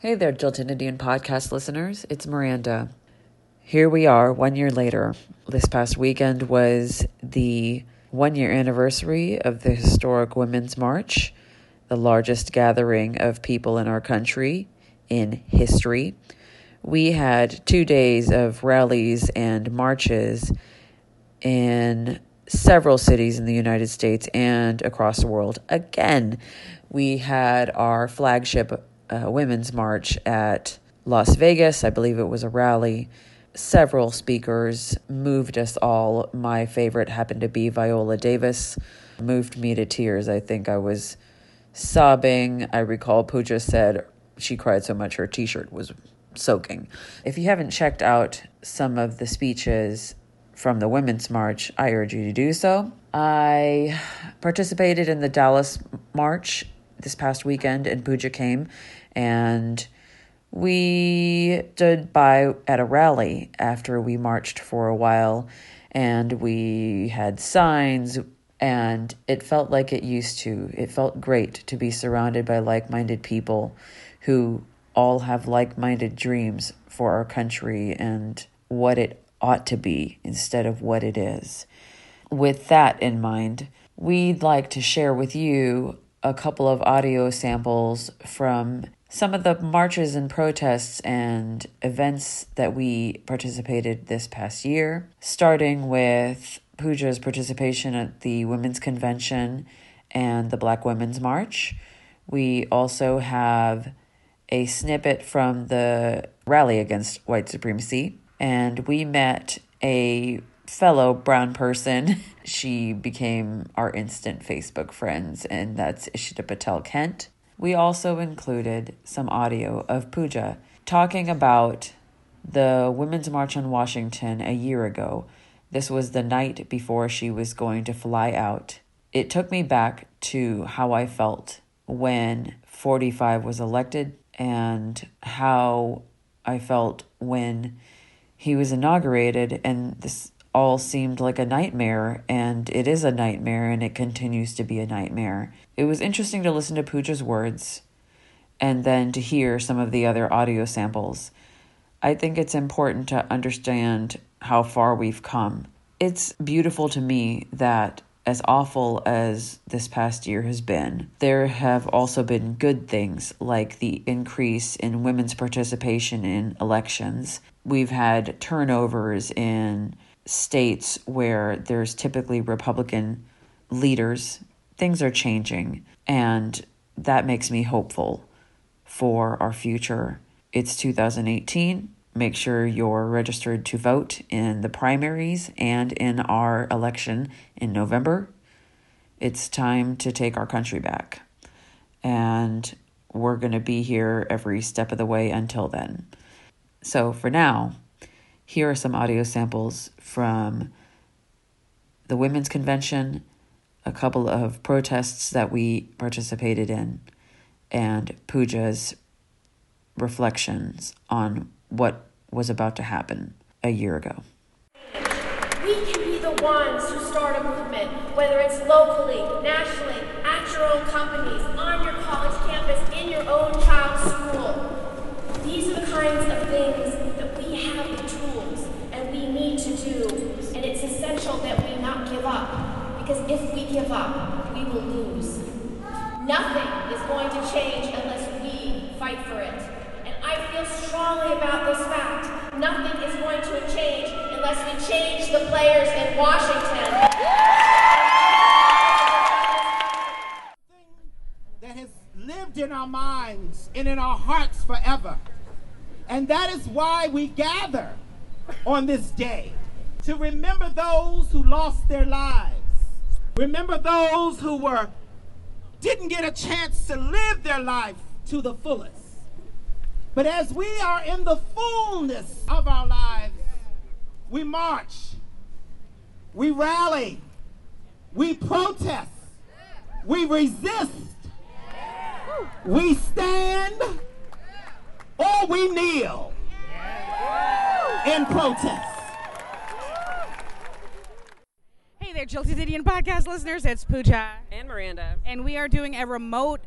Hey there, Jilted Indian Podcast listeners. It's Miranda. Here we are 1 year later. This past weekend was the 1 year anniversary of the historic Women's March, the largest gathering of people in our country in history. We had 2 days of rallies and marches in several cities in the United States and across the world. Again, we had our flagship Women's March at Las Vegas. I believe it was a rally. Several speakers moved us all. My favorite happened to be Viola Davis. Moved me to tears. I think I was sobbing. I recall Pooja said she cried so much her t-shirt was soaking. If you haven't checked out some of the speeches from the Women's March, I urge you to do so. I participated in the Dallas March this past weekend, and Pooja came, and we stood by at a rally after we marched for a while, and we had signs, and it felt like it used to. It felt great to be surrounded by like-minded people who all have like-minded dreams for our country and what it ought to be instead of what it is. With that in mind, we'd like to share with you a couple of audio samples from some of the marches and protests and events that we participated this past year, starting with Pooja's participation at the Women's Convention and the Black Women's March. We also have a snippet from the rally against white supremacy, and we met a fellow brown person. She became our instant Facebook friends, and that's Ishita Patel Kent. We also included some audio of Pooja talking about the Women's March on Washington a year ago. This was the night before she was going to fly out. It took me back to how I felt when 45 was elected and how I felt when he was inaugurated, and this all seemed like a nightmare, and it is a nightmare, and it continues to be a nightmare. It was interesting to listen to Pooja's words and then to hear some of the other audio samples. I think it's important to understand how far we've come. It's beautiful to me that as awful as this past year has been, there have also been good things like the increase in women's participation in elections. We've had turnovers in states where there's typically Republican leaders. Things are changing, and that makes me hopeful for our future. It's 2018. Make sure you're registered to vote in the primaries and in our election in November. It's time to take our country back, and we're going to be here every step of the way until then. So for now, here are some audio samples from the Women's Convention, a couple of protests that we participated in, and Pooja's reflections on what was about to happen a year ago. We can be the ones who start a movement, whether it's locally, nationally, at your own companies, on your college campus, in your own child's school. These are the kinds of things that we have the tools and we need to do, and it's essential that we not give up, because if we give up, we will lose. Nothing is going to change unless we fight for it. And I feel strongly about this fact. Nothing is going to change unless we change the players in Washington. That has lived in our minds and in our hearts forever. And that is why we gather on this day, to remember those who lost their lives, remember those who didn't get a chance to live their life to the fullest. But as we are in the fullness of our lives, we march, we rally, we protest, we resist, we stand, or we kneel in protest. Hey there, Jilted Indian Podcast listeners. It's Pooja and Miranda. And we are doing a remote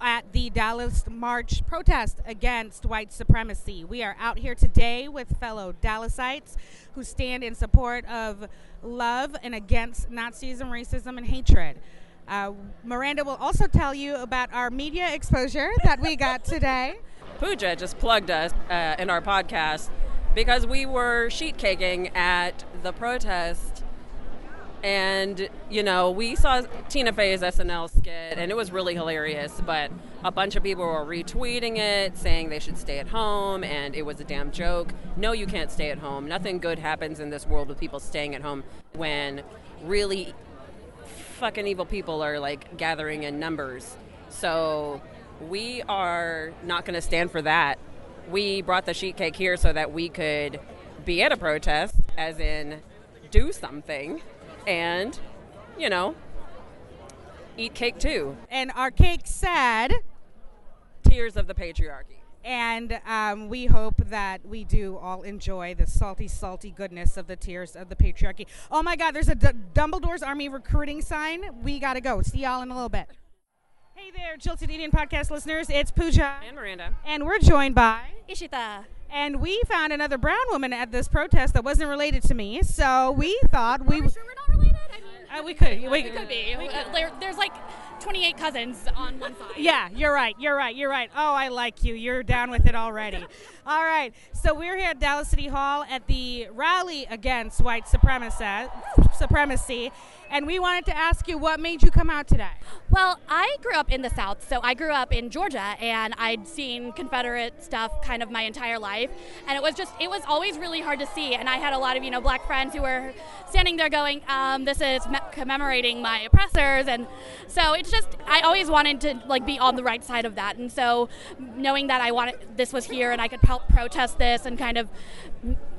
at the Dallas March protest against white supremacy. We are out here today with fellow Dallasites who stand in support of love and against Nazism, racism, and hatred. Miranda will also tell you about our media exposure that we got today. Pooja just plugged us in our podcast because we were sheet caking at the protest. And, you know, we saw Tina Fey's SNL skit, and it was really hilarious, but a bunch of people were retweeting it, saying they should stay at home, and it was a damn joke. No, you can't stay at home. Nothing good happens in this world with people staying at home when really fucking evil people are, like, gathering in numbers. So we are not going to stand for that. We brought the sheet cake here so that we could be at a protest, as in do something. And, you know, eat cake too. And our cake said, Tears of the Patriarchy. And we hope that we do all enjoy the salty, salty goodness of the Tears of the Patriarchy. Oh my God, there's a Dumbledore's Army recruiting sign. We gotta go. See y'all in a little bit. Hey there, Jilted Indian Podcast listeners. It's Pooja. And Miranda. And we're joined by Ishita. And we found another brown woman at this protest that wasn't related to me, so we thought we... Are we sure we're not related? I mean, we could be. There's like 28 cousins on one side. Yeah, you're right. Oh, I like you. You're down with it already. All right, so we're here at Dallas City Hall at the rally against white supremacy, and we wanted to ask you, what made you come out today? Well, I grew up in the South, so I grew up in Georgia, and I'd seen Confederate stuff kind of my entire life, and it was always really hard to see, and I had a lot of, you know, black friends who were standing there going, this is commemorating my oppressors, and so it's just, I always wanted to, like, be on the right side of that, and so knowing that this was here and I could help protest this and kind of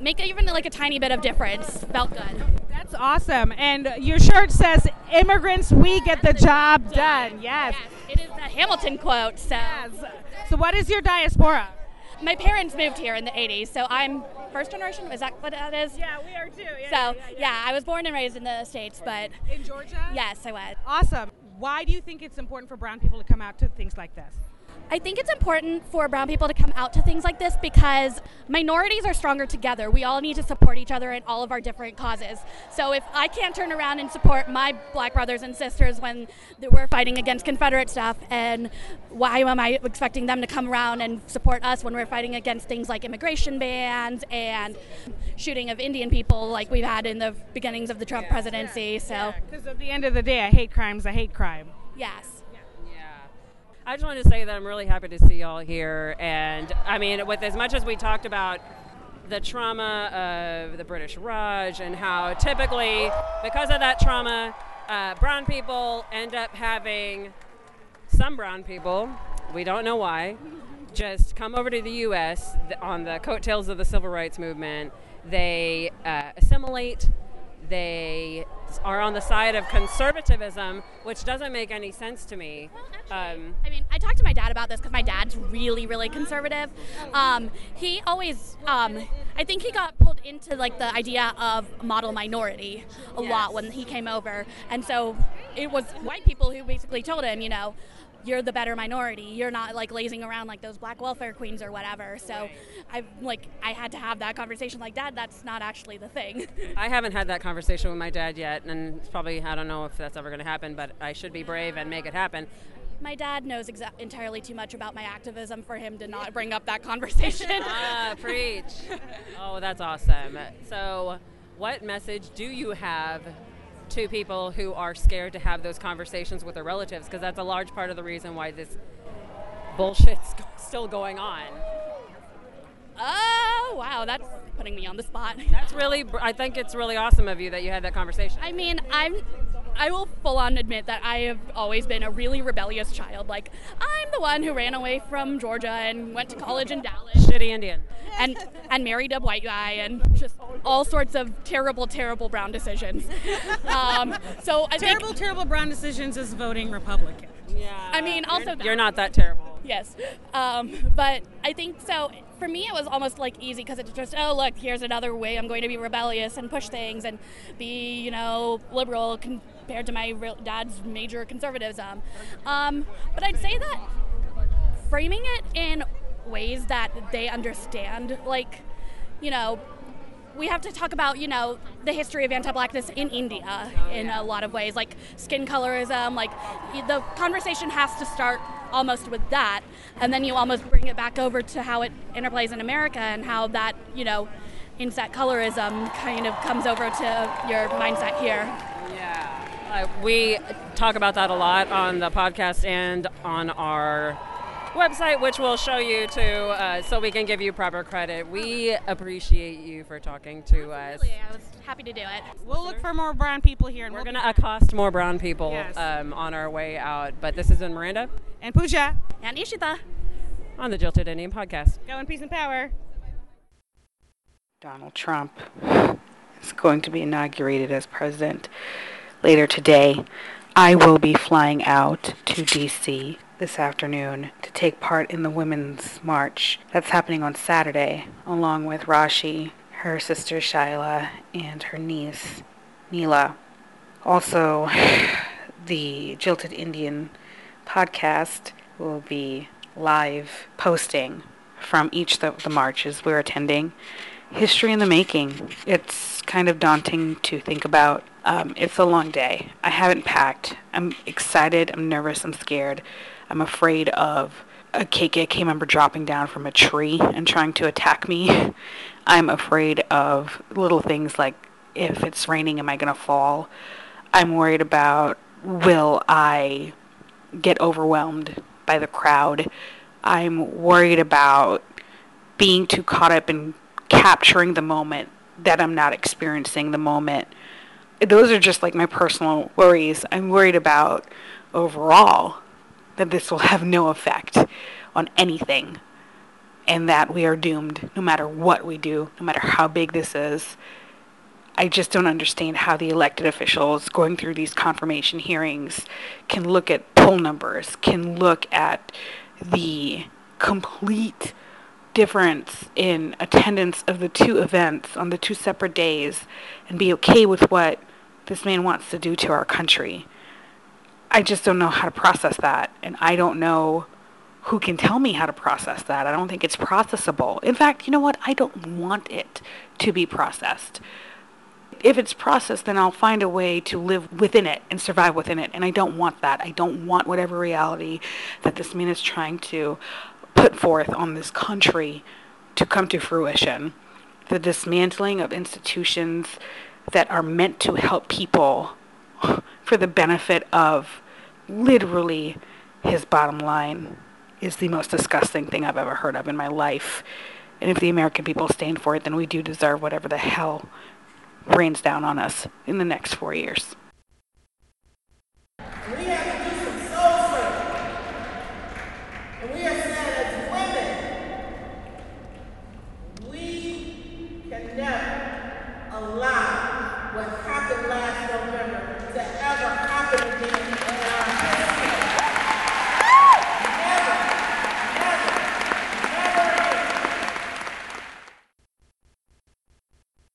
make even, like, a tiny bit of difference felt good. That's awesome, and your shirt says, immigrants, we get the job done. Yes. It is a Hamilton quote. So. Yes. So what is your diaspora? My parents moved here in the 80s, so I'm first generation. Is that what that is? Yeah, we are too. Yeah, so, yeah, I was born and raised in the States, but... In Georgia? Yes, I was. Awesome. Why do you think it's important for brown people to come out to things like this? I think it's important for brown people to come out to things like this because minorities are stronger together. We all need to support each other in all of our different causes. So if I can't turn around and support my black brothers and sisters when we're fighting against Confederate stuff, and why am I expecting them to come around and support us when we're fighting against things like immigration bans and shooting of Indian people like we've had in the beginnings of the Trump presidency? Yeah, so, because at the end of the day, I hate crime. Yes. I just want to say that I'm really happy to see y'all here, and I mean, with as much as we talked about the trauma of the British Raj and how typically, because of that trauma, brown people end up having, some brown people, we don't know why, just come over to the U.S. on the coattails of the Civil Rights Movement. They assimilate. They are on the side of conservatism, which doesn't make any sense to me. Well, actually, I mean, I talked to my dad about this because my dad's really, really conservative. He always, I think he got pulled into like the idea of model minority a lot when he came over. And so it was white people who basically told him, you know, you're the better minority. You're not like lazing around like those black welfare queens or whatever. So I had to have that conversation like, Dad, that's not actually the thing. I haven't had that conversation with my dad yet. And it's probably, I don't know if that's ever going to happen, but I should be brave and make it happen. My dad knows entirely too much about my activism for him to not bring up that conversation. Preach. Oh, that's awesome. So what message do you have to people who are scared to have those conversations with their relatives, because that's a large part of the reason why this bullshit's still going on? Oh, wow, that's putting me on the spot. That's really, I think it's really awesome of you that you had that conversation. I mean, I will full on admit that I have always been a really rebellious child. Like, I'm the one who ran away from Georgia and went to college in Dallas. Shitty Indian. And married a white guy and just all sorts of terrible, terrible brown decisions. Terrible brown decisions is voting Republican. Yeah. I mean, also you're not that terrible. Yes. But I think so. For me, it was almost like easy because it's just, oh, look, here's another way I'm going to be rebellious and push things and be, you know, liberal compared to my dad's major conservatism. But I'd say that framing it in ways that they understand. Like, you know, we have to talk about, you know, the history of anti-blackness in India in a lot of ways, like skin colorism. Like, the conversation has to start almost with that, and then you almost bring it back over to how it interplays in America and how that, you know, inset colorism kind of comes over to your mindset here. Yeah, we talk about that a lot on the podcast and on our website, which we'll show you too, so we can give you proper credit. We appreciate you for talking to us. I was happy to do it. We'll look for more brown people here, and we're going to accost more brown people on our way out. But this has been Miranda and Pooja and Ishita on the Jilted Indian Podcast. Go in peace and power. Donald Trump is going to be inaugurated as president later today. I will be flying out to D.C. this afternoon to take part in the Women's March that's happening on Saturday, along with Rashi, her sister Shaila, and her niece Neela. Also, the Jilted Indian podcast will be live posting from each of the marches we're attending. History in the making. It's kind of daunting to think about. It's a long day. I haven't packed. I'm excited. I'm nervous. I'm scared. I'm afraid of a KKK member dropping down from a tree and trying to attack me. I'm afraid of little things like, if it's raining, am I going to fall? I'm worried about, will I get overwhelmed by the crowd? I'm worried about being too caught up in capturing the moment, that I'm not experiencing the moment. Those are just like my personal worries. I'm worried about overall that this will have no effect on anything, and that we are doomed no matter what we do, no matter how big this is. I just don't understand how the elected officials going through these confirmation hearings can look at poll numbers, can look at the complete difference in attendance of the two events on the two separate days and be okay with what this man wants to do to our country. I just don't know how to process that, and I don't know who can tell me how to process that. I don't think it's processable. In fact, you know what? I don't want it to be processed. If it's processed, then I'll find a way to live within it and survive within it, and I don't want that. I don't want whatever reality that this man is trying to put forth on this country to come to fruition. The dismantling of institutions that are meant to help people for the benefit of literally his bottom line is the most disgusting thing I've ever heard of in my life. And if the American people stand for it, then we do deserve whatever the hell rains down on us in the next 4 years. Allow what happened.